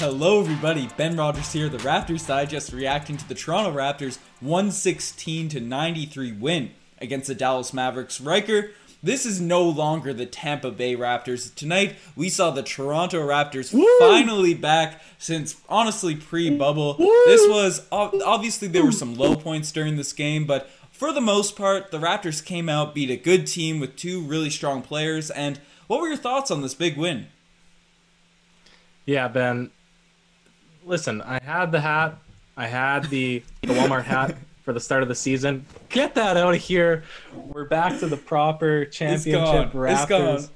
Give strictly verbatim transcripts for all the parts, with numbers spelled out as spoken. Hello everybody, Ben Rogers here, the Raptors Digest reacting to the Toronto Raptors one sixteen to ninety-three win against the Dallas Mavericks. Riker, this is no longer the Tampa Bay Raptors. Tonight, we saw the Toronto Raptors Woo! finally back since, honestly, pre-bubble. Woo! This was, obviously there were some low points during this game, but for the most part, the Raptors came out, beat a good team with two really strong players, and what were your thoughts on this big win? Yeah, Ben. Listen, I had the hat. I had the, the Walmart hat for the start of the season. Get that out of here. We're back to the proper championship Raptors.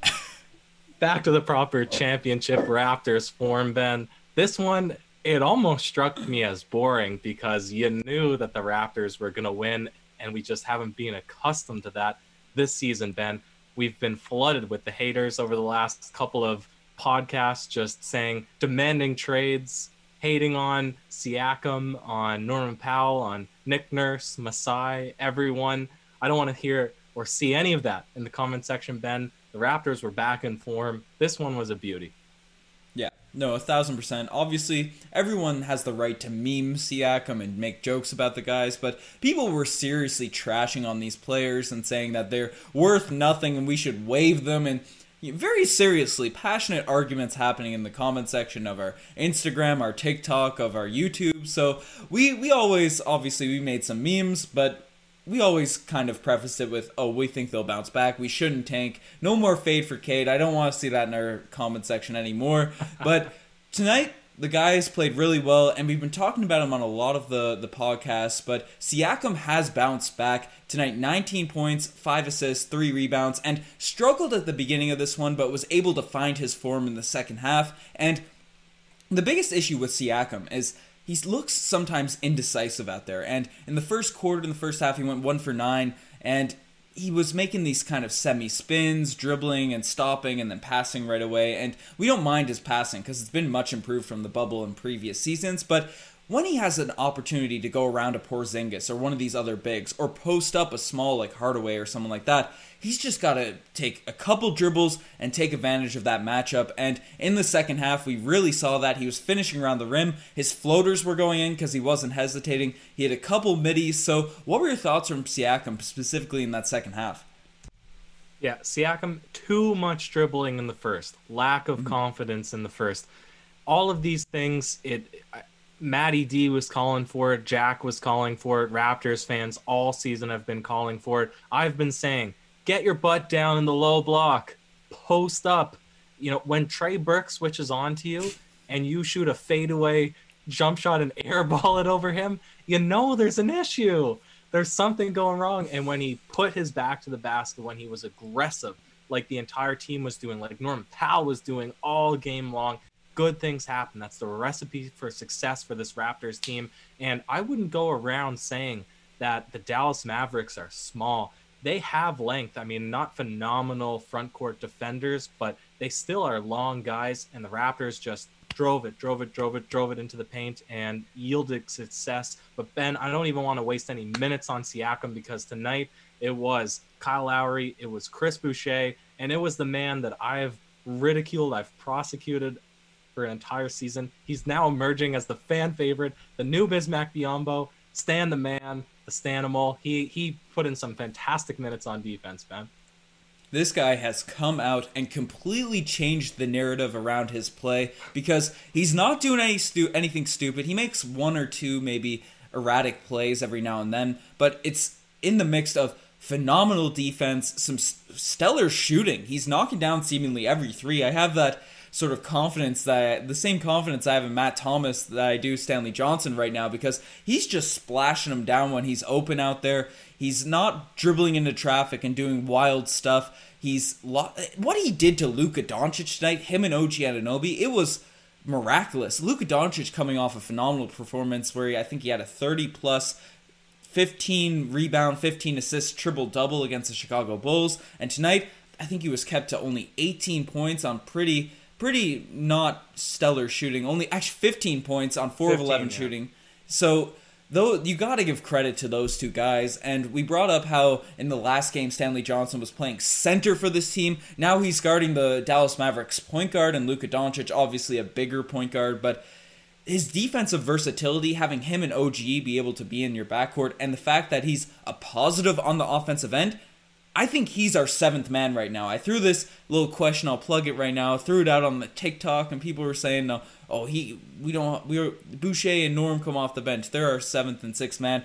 Back to the proper championship Raptors form, Ben. This one, it almost struck me as boring because you knew that the Raptors were going to win, and we just haven't been accustomed to that this season, Ben. We've been flooded with the haters over the last couple of podcasts just saying, demanding trades, hating on Siakam, on Norman Powell, on Nick Nurse, Masai, everyone. I don't want to hear or see any of that in the comment section, Ben. The Raptors were back in form. This one was a beauty. Yeah, no, a thousand percent. Obviously, everyone has the right to meme Siakam and make jokes about the guys, but people were seriously trashing on these players and saying that they're worth nothing and we should waive them, and very seriously, passionate arguments happening in the comment section of our Instagram, our TikTok, of our YouTube. So we, we always, obviously, we made some memes, but we always kind of preface it with, oh, we think they'll bounce back. We shouldn't tank. No more fade for Cade. I don't want to see that in our comment section anymore. But tonight, the guys played really well, and we've been talking about him on a lot of the, the podcasts, but Siakam has bounced back tonight. nineteen points, five assists, three rebounds, and struggled at the beginning of this one, but was able to find his form in the second half. And the biggest issue with Siakam is he looks sometimes indecisive out there. And in the first quarter, in the first half, he went one for nine, and he was making these kind of semi-spins, dribbling and stopping and then passing right away. And we don't mind his passing because it's been much improved from the bubble in previous seasons. But when he has an opportunity to go around a Porzingis or one of these other bigs or post up a small like Hardaway or someone like that, he's just got to take a couple dribbles and take advantage of that matchup. And in the second half, we really saw that. He was finishing around the rim. His floaters were going in because he wasn't hesitating. He had a couple middies. So what were your thoughts from Siakam specifically in that second half? Yeah, Siakam, too much dribbling in the first. Lack of mm-hmm. confidence in the first. All of these things, it I, Matty D was calling for it. Jack was calling for it. Raptors fans all season have been calling for it. I've been saying, get your butt down in the low block. Post up. You know, when Trey Burke switches on to you and you shoot a fadeaway jump shot and airball it over him, you know there's an issue. There's something going wrong. And when he put his back to the basket, when he was aggressive, like the entire team was doing, like Norman Powell was doing all game long, good things happen. That's the recipe for success for this Raptors team. And I wouldn't go around saying that the Dallas Mavericks are small. They have length. I mean, not phenomenal front court defenders, but they still are long guys. And the Raptors just drove it, drove it, drove it, drove it into the paint and yielded success. But Ben, I don't even want to waste any minutes on Siakam because tonight it was Kyle Lowry, it was Chris Boucher, and it was the man that I've ridiculed, I've prosecuted for an entire season. He's now emerging as the fan favorite, the new Bismack Biyombo, Stan the man, the Stanimal. He he put in some fantastic minutes on defense, Ben. This guy has come out and completely changed the narrative around his play because he's not doing any stu- anything stupid. He makes one or two maybe erratic plays every now and then, but it's in the mix of phenomenal defense, some st- stellar shooting. He's knocking down seemingly every three. I have that sort of confidence that I, the same confidence I have in Matt Thomas that I do Stanley Johnson right now because he's just splashing him down when he's open out there. He's not dribbling into traffic and doing wild stuff. He's lo- what he did to Luka Doncic tonight, him and O G Ananobi, it was miraculous. Luka Doncic coming off a phenomenal performance where he, I think he had a thirty plus. fifteen rebound, fifteen assist, triple-double against the Chicago Bulls. And tonight, I think he was kept to only eighteen points on pretty pretty not stellar shooting. Only actually fifteen points on four of eleven yeah. shooting. So though, you got to give credit to those two guys. And we brought up how in the last game Stanley Johnson was playing center for this team. Now he's guarding the Dallas Mavericks point guard and Luka Doncic, obviously a bigger point guard, but his defensive versatility, having him and O G be able to be in your backcourt, and the fact that he's a positive on the offensive end, I think he's our seventh man right now. I threw this little question, I'll plug it right now, threw it out on the TikTok, and people were saying, no, oh, he, we don't, we Boucher and Norm come off the bench. They're our seventh and sixth man.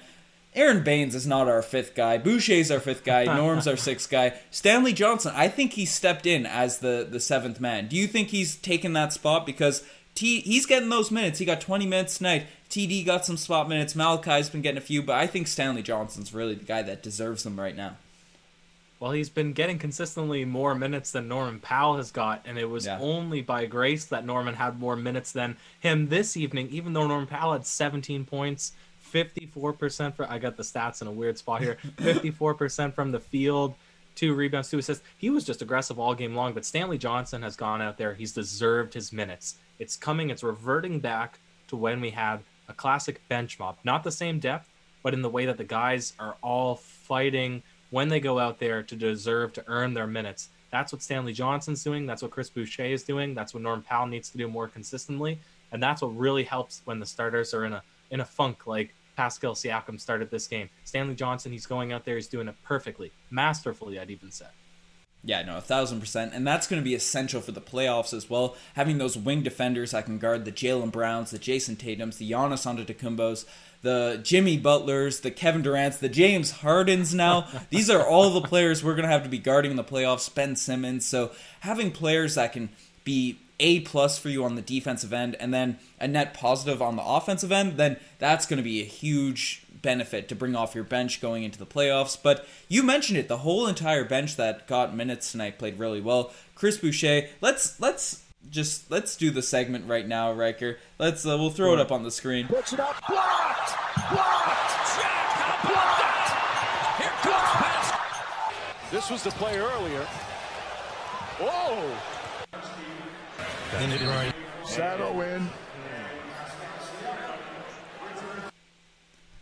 Aaron Baines is not our fifth guy. Boucher's our fifth guy. Norm's our sixth guy. Stanley Johnson, I think he stepped in as the, the seventh man. Do you think he's taken that spot? Because T, he's getting those minutes. He got twenty minutes tonight. T D got some spot minutes. Malachi's been getting a few, but I think Stanley Johnson's really the guy that deserves them right now. Well, he's been getting consistently more minutes than Norman Powell has got, and it was yeah. only by grace that Norman had more minutes than him this evening, even though Norman Powell had seventeen points, fifty-four percent for, I got the stats in a weird spot here, fifty-four percent from the field, two rebounds, two assists. He was just aggressive all game long, but Stanley Johnson has gone out there. He's deserved his minutes. It's coming, it's reverting back to when we have a classic bench mob. Not the same depth, but in the way that the guys are all fighting when they go out there to deserve to earn their minutes. That's what Stanley Johnson's doing. That's what Chris Boucher is doing. That's what Norm Powell needs to do more consistently. And that's what really helps when the starters are in a in a funk, like Pascal Siakam started this game. Stanley Johnson, he's going out there, he's doing it perfectly, masterfully, I'd even say. Yeah, no, a thousand percent. And that's going to be essential for the playoffs as well. Having those wing defenders that can guard the Jaylen Browns, the Jason Tatums, the Giannis Antetokounmpos, the Jimmy Butlers, the Kevin Durants, the James Hardens now. These are all the players we're going to have to be guarding in the playoffs, Ben Simmons. So having players that can be A-plus for you on the defensive end and then a net positive on the offensive end, then that's going to be a huge benefit to bring off your bench going into the playoffs. But you mentioned it, the whole entire bench that got minutes tonight played really well. Chris Boucher, let's let's just let's do the segment right now, Riker. Let's uh, we'll throw it up on the screen. Puts it up, blocked, blocked, Jack, blocked. Here comes pass. This was the play earlier. Whoa! And it right. Saddle in.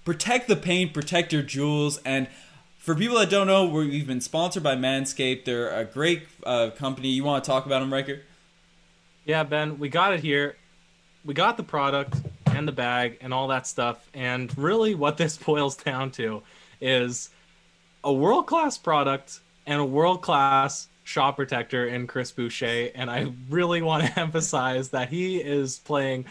Protect the paint, protect your jewels. And for people that don't know, we've been sponsored by Manscaped. They're a great uh, company. You want to talk about them, Riker? Yeah, Ben, we got it here. We got the product and the bag and all that stuff. And really what this boils down to is a world-class product and a world-class shot protector in Chris Boucher. And I really want to emphasize that he is playing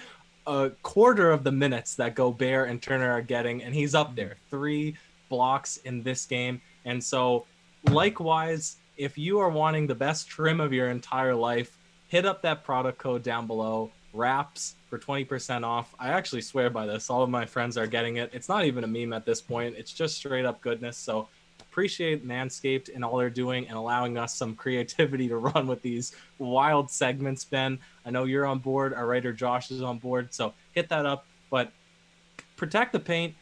a quarter of the minutes that Gobert and Turner are getting, and he's up there. Three blocks in this game. And so, likewise, if you are wanting the best trim of your entire life, hit up that product code down below, RAPS, for twenty percent off. I actually swear by this. All of my friends are getting it. It's not even a meme at this point. It's just straight up goodness. So appreciate Manscaped and all they're doing and allowing us some creativity to run with these wild segments, Ben. I know you're on board. Our writer Josh is on board. So hit that up. But protect the paint.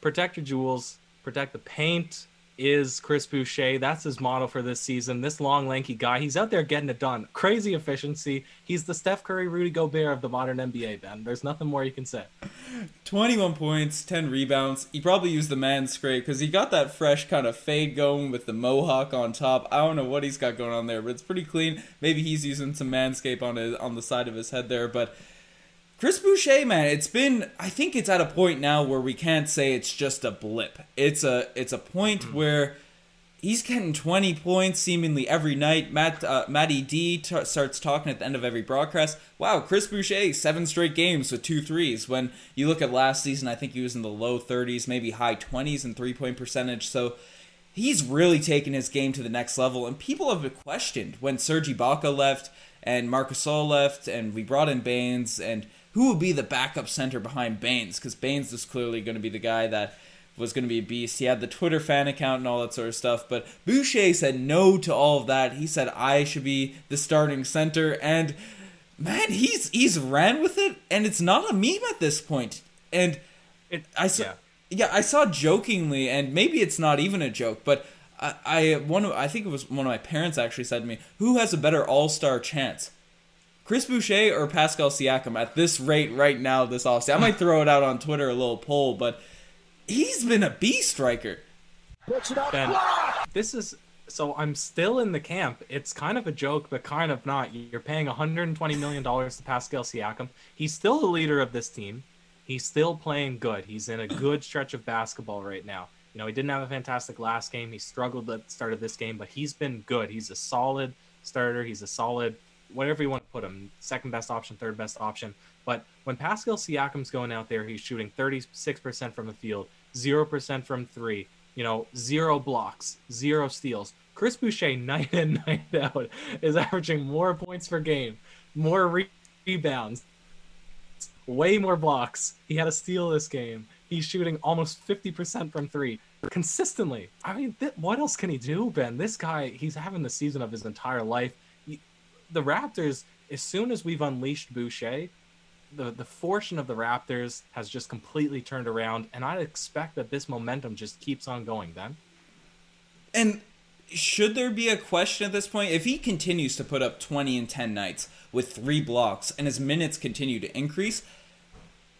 Protect your jewels. Protect the paint is Chris Boucher. That's his motto for this season. This long, lanky guy. He's out there getting it done. Crazy efficiency. He's the Steph Curry, Rudy Gobert of the modern N B A, Ben. There's nothing more you can say. twenty-one points, ten rebounds. He probably used the Manscaped because he got that fresh kind of fade going with the mohawk on top. I don't know what he's got going on there, but it's pretty clean. Maybe he's using some Manscaped on his, on the side of his head there, but Chris Boucher, man, it's been, I think it's at a point now where we can't say it's just a blip. It's a it's a point mm-hmm. where he's getting twenty points seemingly every night. Matt uh, Matty D t- starts talking at the end of every broadcast. Wow, Chris Boucher, seven straight games with two threes. When you look at last season, I think he was in the low thirties, maybe high twenties in three-point percentage. So he's really taken his game to the next level. And people have questioned when Serge Ibaka left and Marc Gasol left and we brought in Baines and who will be the backup center behind Baines? Because Baines is clearly going to be the guy that was going to be a beast. He had the Twitter fan account and all that sort of stuff. But Boucher said no to all of that. He said, I should be the starting center. And, man, he's he's ran with it. And it's not a meme at this point. And it, I saw, yeah. yeah, I saw jokingly, and maybe it's not even a joke, but I, I, one of, I think it was one of my parents actually said to me, who has a better all-star chance? Chris Boucher or Pascal Siakam at this rate right now this offseason? I might throw it out on Twitter, a little poll, but he's been a B striker. Ben, this is... So I'm still in the camp. It's kind of a joke, but kind of not. You're paying one hundred twenty million dollars to Pascal Siakam. He's still the leader of this team. He's still playing good. He's in a good stretch of basketball right now. You know, he didn't have a fantastic last game. He struggled at the start of this game, but he's been good. He's a solid starter. He's a solid, whatever you want to put him, second best option, third best option. But when Pascal Siakam's going out there, he's shooting thirty-six percent from the field, zero percent from three, you know, zero blocks, zero steals. Chris Boucher, night in, night out, is averaging more points per game, more re- rebounds, way more blocks. He had a steal this game. He's shooting almost fifty percent from three consistently. I mean, th- what else can he do, Ben? This guy, he's having the season of his entire life. He, the Raptors, as soon as we've unleashed Boucher, the, the fortune of the Raptors has just completely turned around, and I expect that this momentum just keeps on going, Ben. And... should there be a question at this point? If he continues to put up twenty and ten nights with three blocks and his minutes continue to increase,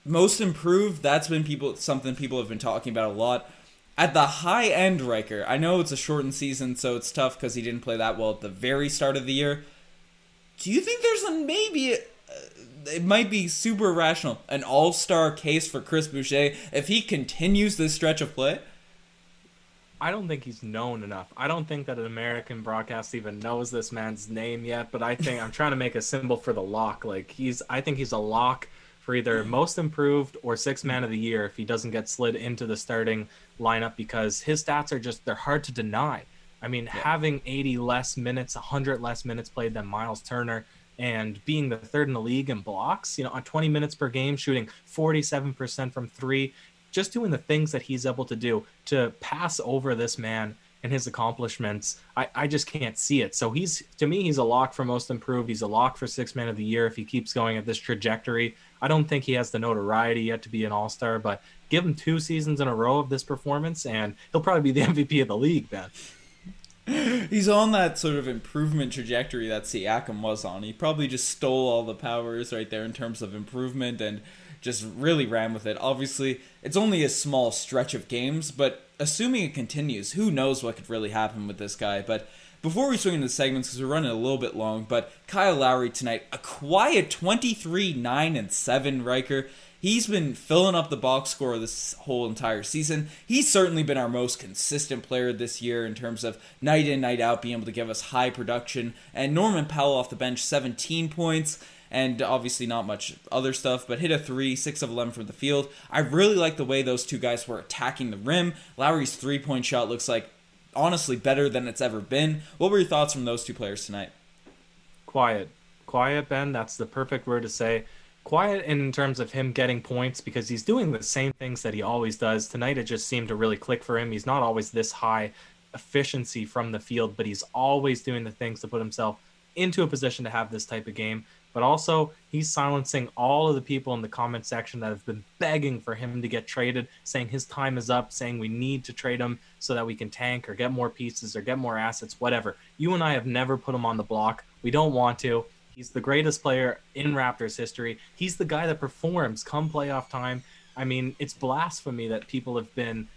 most improved, that's been people something people have been talking about a lot. At the high end, Riker, I know it's a shortened season, so it's tough because he didn't play that well at the very start of the year. Do you think there's a maybe... it might be super rational, an all-star case for Chris Boucher if he continues this stretch of play? I don't think he's known enough. I don't think that an American broadcast even knows this man's name yet, but I think I'm trying to make a symbol for the lock. Like he's, I think he's a lock for either most improved or sixth man of the year if he doesn't get slid into the starting lineup, because his stats are just, they're hard to deny. I mean, yeah. Having eighty less minutes, one hundred less minutes played than Miles Turner, and being the third in the league in blocks, you know, on twenty minutes per game, shooting forty-seven percent from three, just doing the things that he's able to do to pass over this man and his accomplishments, I, I just can't see it. So he's, to me, he's a lock for most improved. He's a lock for sixth man of the year if he keeps going at this trajectory. I don't think he has the notoriety yet to be an all-star, but give him two seasons in a row of this performance and he'll probably be the M V P of the league, Ben. He's on that sort of improvement trajectory that Siakam was on. He probably just stole all the powers right there in terms of improvement and just really ran with it. Obviously, it's only a small stretch of games, but assuming it continues, who knows what could really happen with this guy. But before we swing into the segments, because we're running a little bit long, but Kyle Lowry tonight, a quiet twenty-three, nine, and seven, Riker. He's been filling up the box score this whole entire season. He's certainly been our most consistent player this year in terms of night in, night out, being able to give us high production. And Norman Powell off the bench, seventeen points. And obviously not much other stuff, but hit a three, six of eleven from the field. I really like the way those two guys were attacking the rim. Lowry's three-point shot looks like, honestly, better than it's ever been. What were your thoughts from those two players tonight? Quiet. Quiet, Ben. That's the perfect word to say. Quiet in terms of him getting points, because he's doing the same things that he always does. Tonight, it just seemed to really click for him. He's not always this high efficiency from the field, but he's always doing the things to put himself into a position to have this type of game. But also, he's silencing all of the people in the comment section that have been begging for him to get traded, saying his time is up, saying we need to trade him so that we can tank or get more pieces or get more assets, whatever. You and I have never put him on the block. We don't want to. He's the greatest player in Raptors history. He's the guy that performs come playoff time. I mean, it's blasphemy that people have been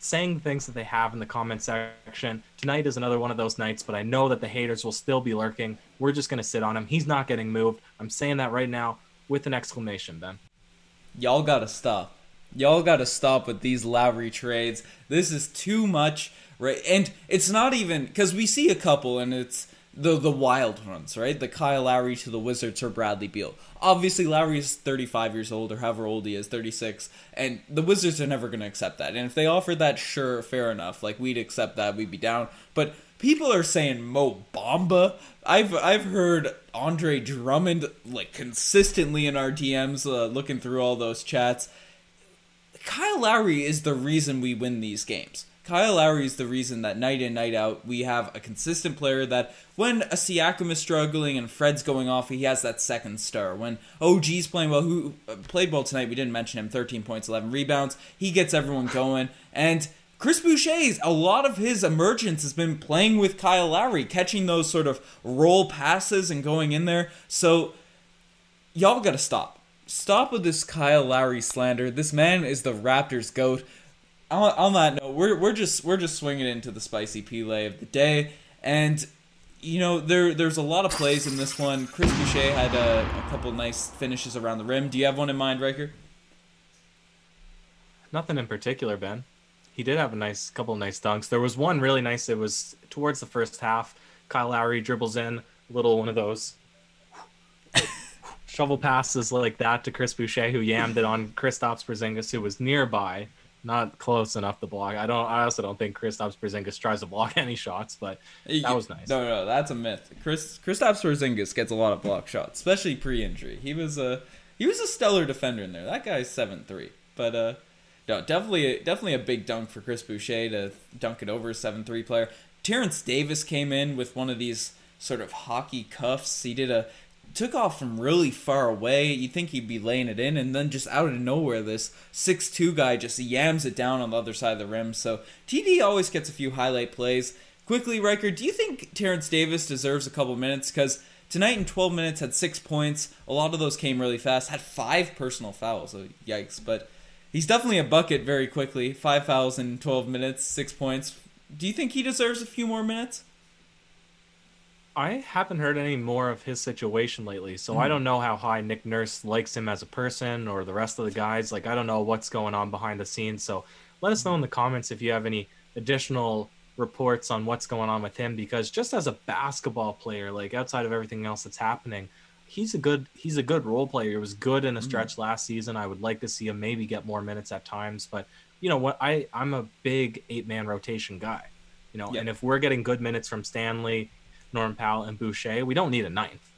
saying things that they have in the comment section. Tonight is another one of those nights, but I know that the haters will still be lurking. We're just going to sit on him. He's not getting moved. I'm saying that right now with an exclamation, Ben. Y'all got to stop. Y'all got to stop with these Lowry trades. This is too much, right? And it's not even, because we see a couple, and it's the the wild ones, right? The Kyle Lowry to the Wizards or Bradley Beal. Obviously, Lowry is thirty-five years old, or however old he is, thirty-six, and the Wizards are never going to accept that. And if they offered that, sure, fair enough. Like, we'd accept that, we'd be down. But people are saying Mo Bamba. I've I've heard Andre Drummond, like, consistently in our D Ms, uh, looking through all those chats. Kyle Lowry is the reason we win these games. Kyle Lowry is the reason that night in, night out, we have a consistent player that when a Siakam is struggling and Fred's going off, he has that second star. When O G's playing well, who played well tonight, we didn't mention him, thirteen points, eleven rebounds, he gets everyone going. And Chris Boucher's, a lot of his emergence has been playing with Kyle Lowry, catching those sort of roll passes and going in there. So y'all got to stop. Stop with this Kyle Lowry slander. This man is the Raptors GOAT. On, on that note, we're we're just we're just swinging into the spicy P-lay of the day, and you know there there's a lot of plays in this one. Chris Boucher had a, a couple nice finishes around the rim. Do you have one in mind, Riker? Nothing in particular, Ben. He did have a nice couple of nice dunks. There was one really nice. It was towards the first half. Kyle Lowry dribbles in, little one of those shovel passes like that to Chris Boucher, who yammed it on Kristaps Porzingis, who was nearby. Not close enough to block. I don't. I also don't think Kristaps Porzingis tries to block any shots, but that was nice. No, no, that's a myth. Chris Kristaps Porzingis gets a lot of block shots, especially pre-injury. He was a he was a stellar defender in there. That guy's seven three, but uh, no, definitely, definitely a big dunk for Chris Boucher to dunk it over a seven three player. Terrence Davis came in with one of these sort of hockey cuffs. He did a took off from really far away. You'd think he'd be laying it in, and then just out of nowhere, this six two guy just yams it down on the other side of the rim. So T D always gets a few highlight plays. Quickly, Riker, do you think Terrence Davis deserves a couple minutes? Because tonight in twelve minutes had six points. A lot of those came really fast. Had five personal fouls, so yikes. But he's definitely a bucket very quickly. Five fouls in twelve minutes, six points. Do you think he deserves a few more minutes? I haven't heard any more of his situation lately, so mm. I don't know how high Nick Nurse likes him as a person or the rest of the guys. Like, I don't know what's going on behind the scenes. So let us know in the comments if you have any additional reports on what's going on with him, because just as a basketball player, like outside of everything else that's happening, he's a good he's a good role player. He was good in a stretch mm. last season. I would like to see him maybe get more minutes at times, but you know what? I, I'm a big eight-man rotation guy, you know, yep. and if we're getting good minutes from Stanley, Norman Powell, and Boucher, we don't need a ninth.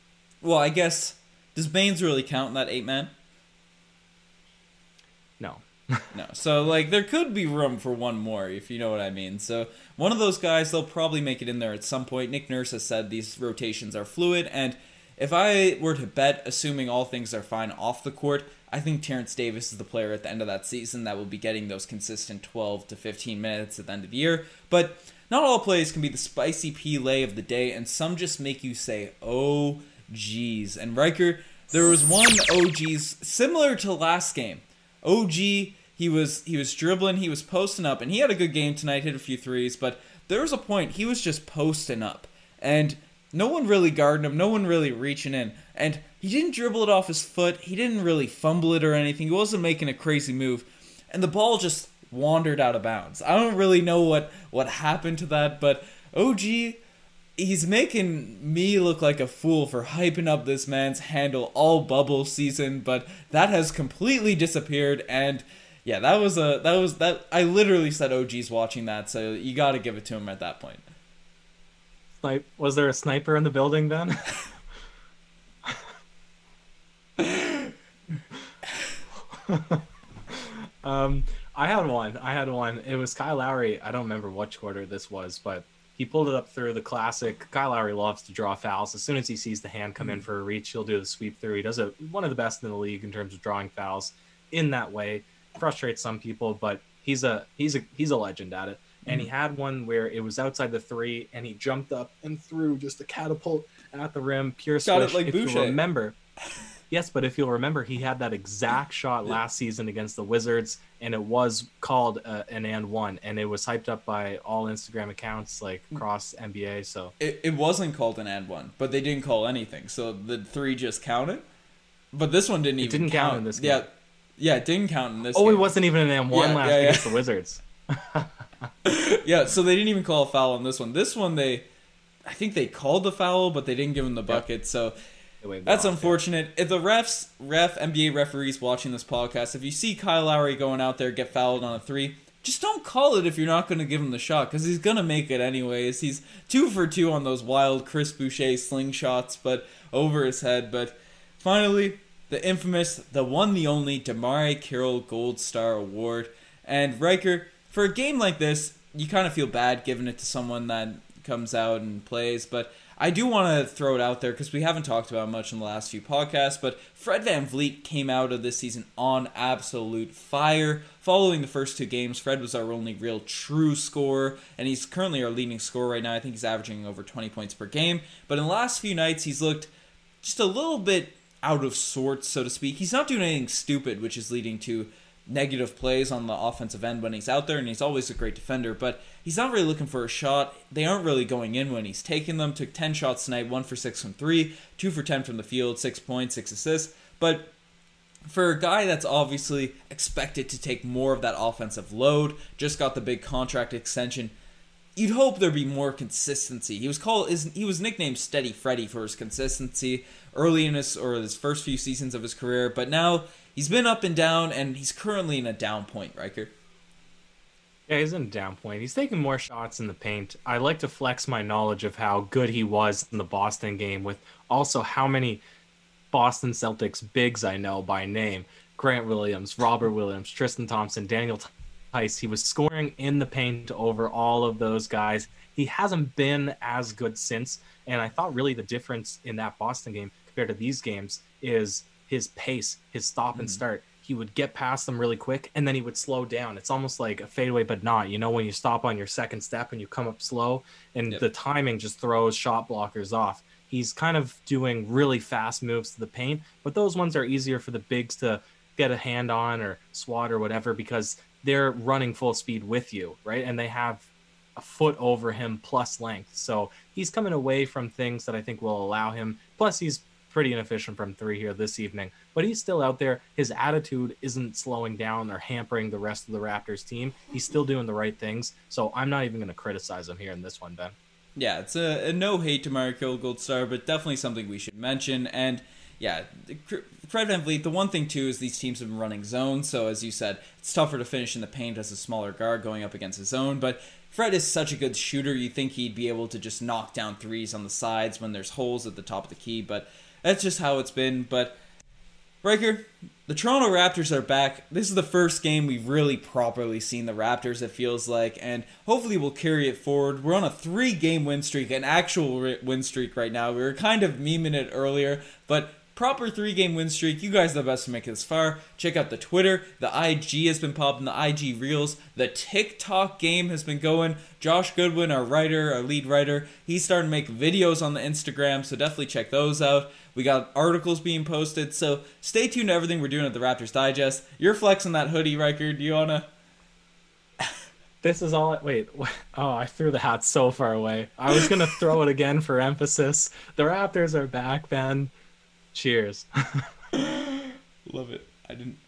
Well, I guess, does Baines really count in that eight-man? No. No. So, like, there could be room for one more, if you know what I mean. So, one of those guys, they'll probably make it in there at some point. Nick Nurse has said these rotations are fluid, and if I were to bet, assuming all things are fine off the court, I think Terrence Davis is the player at the end of that season that will be getting those consistent twelve to fifteen minutes at the end of the year. But not all plays can be the spicy P-lay of the day, and some just make you say, oh, geez. And Riker, there was one O G's similar to last game. O G, he was he was dribbling, he was posting up, and he had a good game tonight, hit a few threes, but there was a point he was just posting up, and no one really guarding him, no one really reaching in, and he didn't dribble it off his foot, he didn't really fumble it or anything, he wasn't making a crazy move, and the ball just wandered out of bounds. I don't really know what, what happened to that, but O G, he's making me look like a fool for hyping up this man's handle all bubble season, but that has completely disappeared, and yeah, that was a, that was, that, I literally said O G's watching that, so you gotta give it to him at that point. Like, was there a sniper in the building then? um... I had one. I had one. It was Kyle Lowry. I don't remember which quarter this was, but he pulled it up through the classic. Kyle Lowry loves to draw fouls. As soon as he sees the hand come in for a reach, he'll do the sweep through. He does a, one of the best in the league in terms of drawing fouls in that way. Frustrates some people, but he's a he's a he's a legend at it. And he had one where it was outside the three, and he jumped up and threw just a catapult at the rim. Pure swish. Got it like Boucher. If you remember. Yes, but if you'll remember, he had that exact shot last season against the Wizards, and it was called uh, an and one, and it was hyped up by all Instagram accounts, like across N B A. So it, it wasn't called an and one, but they didn't call anything, so the three just counted. But this one didn't it even didn't count. count in this game. Yeah, yeah, it didn't count in this. Oh, game. It wasn't even an and one yeah, last yeah, yeah. against the Wizards. Yeah, so they didn't even call a foul on this one. This one, they, I think they called the foul, but they didn't give him the bucket. Yep. So. That's unfortunate. If the refs, ref, N B A referees watching this podcast, if you see Kyle Lowry going out there, get fouled on a three, just don't call it if you're not going to give him the shot, because he's going to make it anyways. He's two for two on those wild Chris Boucher slingshots, but over his head. But finally, the infamous, the one, the only Damari Carroll Gold Star Award. And Riker, for a game like this, you kind of feel bad giving it to someone that comes out and plays. But I do want to throw it out there because we haven't talked about it much in the last few podcasts, but Fred VanVleet came out of this season on absolute fire. Following the first two games, Fred was our only real true scorer, and he's currently our leading scorer right now. I think he's averaging over twenty points per game. But in the last few nights, he's looked just a little bit out of sorts, so to speak. He's not doing anything stupid, which is leading to negative plays on the offensive end when he's out there, and he's always a great defender, but he's not really looking for a shot. They aren't really going in when he's taking them. Took ten shots tonight, one for six from three, two for ten from the field, six points, six assists. But for a guy that's obviously expected to take more of that offensive load, just got the big contract extension, you'd hope there'd be more consistency. He was called, he was nicknamed Steady Freddy for his consistency early in his, or his first few seasons of his career, but now he's been up and down, and he's currently in a down point, Riker. Yeah, he's in a down point. He's taking more shots in the paint. I like to flex my knowledge of how good he was in the Boston game with also how many Boston Celtics bigs I know by name. Grant Williams, Robert Williams, Tristan Thompson, Daniel Tice. He was scoring in the paint over all of those guys. He hasn't been as good since, and I thought really the difference in that Boston game compared to these games is his pace, his stop and start. He would get past them really quick, and then he would slow down. It's almost like a fadeaway, but not. You know, when you stop on your second step and you come up slow, and yep. the timing just throws shot blockers off. He's kind of doing really fast moves to the paint, but those ones are easier for the bigs to get a hand on or swat or whatever because they're running full speed with you, right? And they have a foot over him plus length. So he's coming away from things that I think will allow him. Plus, he's pretty inefficient from three here this evening, but he's still out there. His attitude isn't slowing down or hampering the rest of the Raptors team. He's still doing the right things, so I'm not even going to criticize him here in this one, Ben. Yeah, it's a, a no hate to Mario Kill Gold Star, but definitely something we should mention. And yeah, Fred VanVleet, the one thing too is these teams have been running zone, so as you said, it's tougher to finish in the paint as a smaller guard going up against his own, but Fred is such a good shooter, you think he'd be able to just knock down threes on the sides when there's holes at the top of the key, but that's just how it's been. But Riker, the Toronto Raptors are back. This is the first game we've really properly seen the Raptors, it feels like, and hopefully we'll carry it forward. We're on a three-game win streak, an actual win streak right now. We were kind of memeing it earlier, but proper three-game win streak. You guys are the best to make it this far. Check out the Twitter. The I G has been popping, the I G Reels. The TikTok game has been going. Josh Goodwin, our writer, our lead writer, he's starting to make videos on the Instagram, so definitely check those out. We got articles being posted, so stay tuned to everything we're doing at the Raptors Digest. You're flexing that hoodie, Riker. Do you wanna? This is all. Wait. Oh, I threw the hat so far away. I was gonna throw it again for emphasis. The Raptors are back, Ben. Cheers. Love it. I didn't.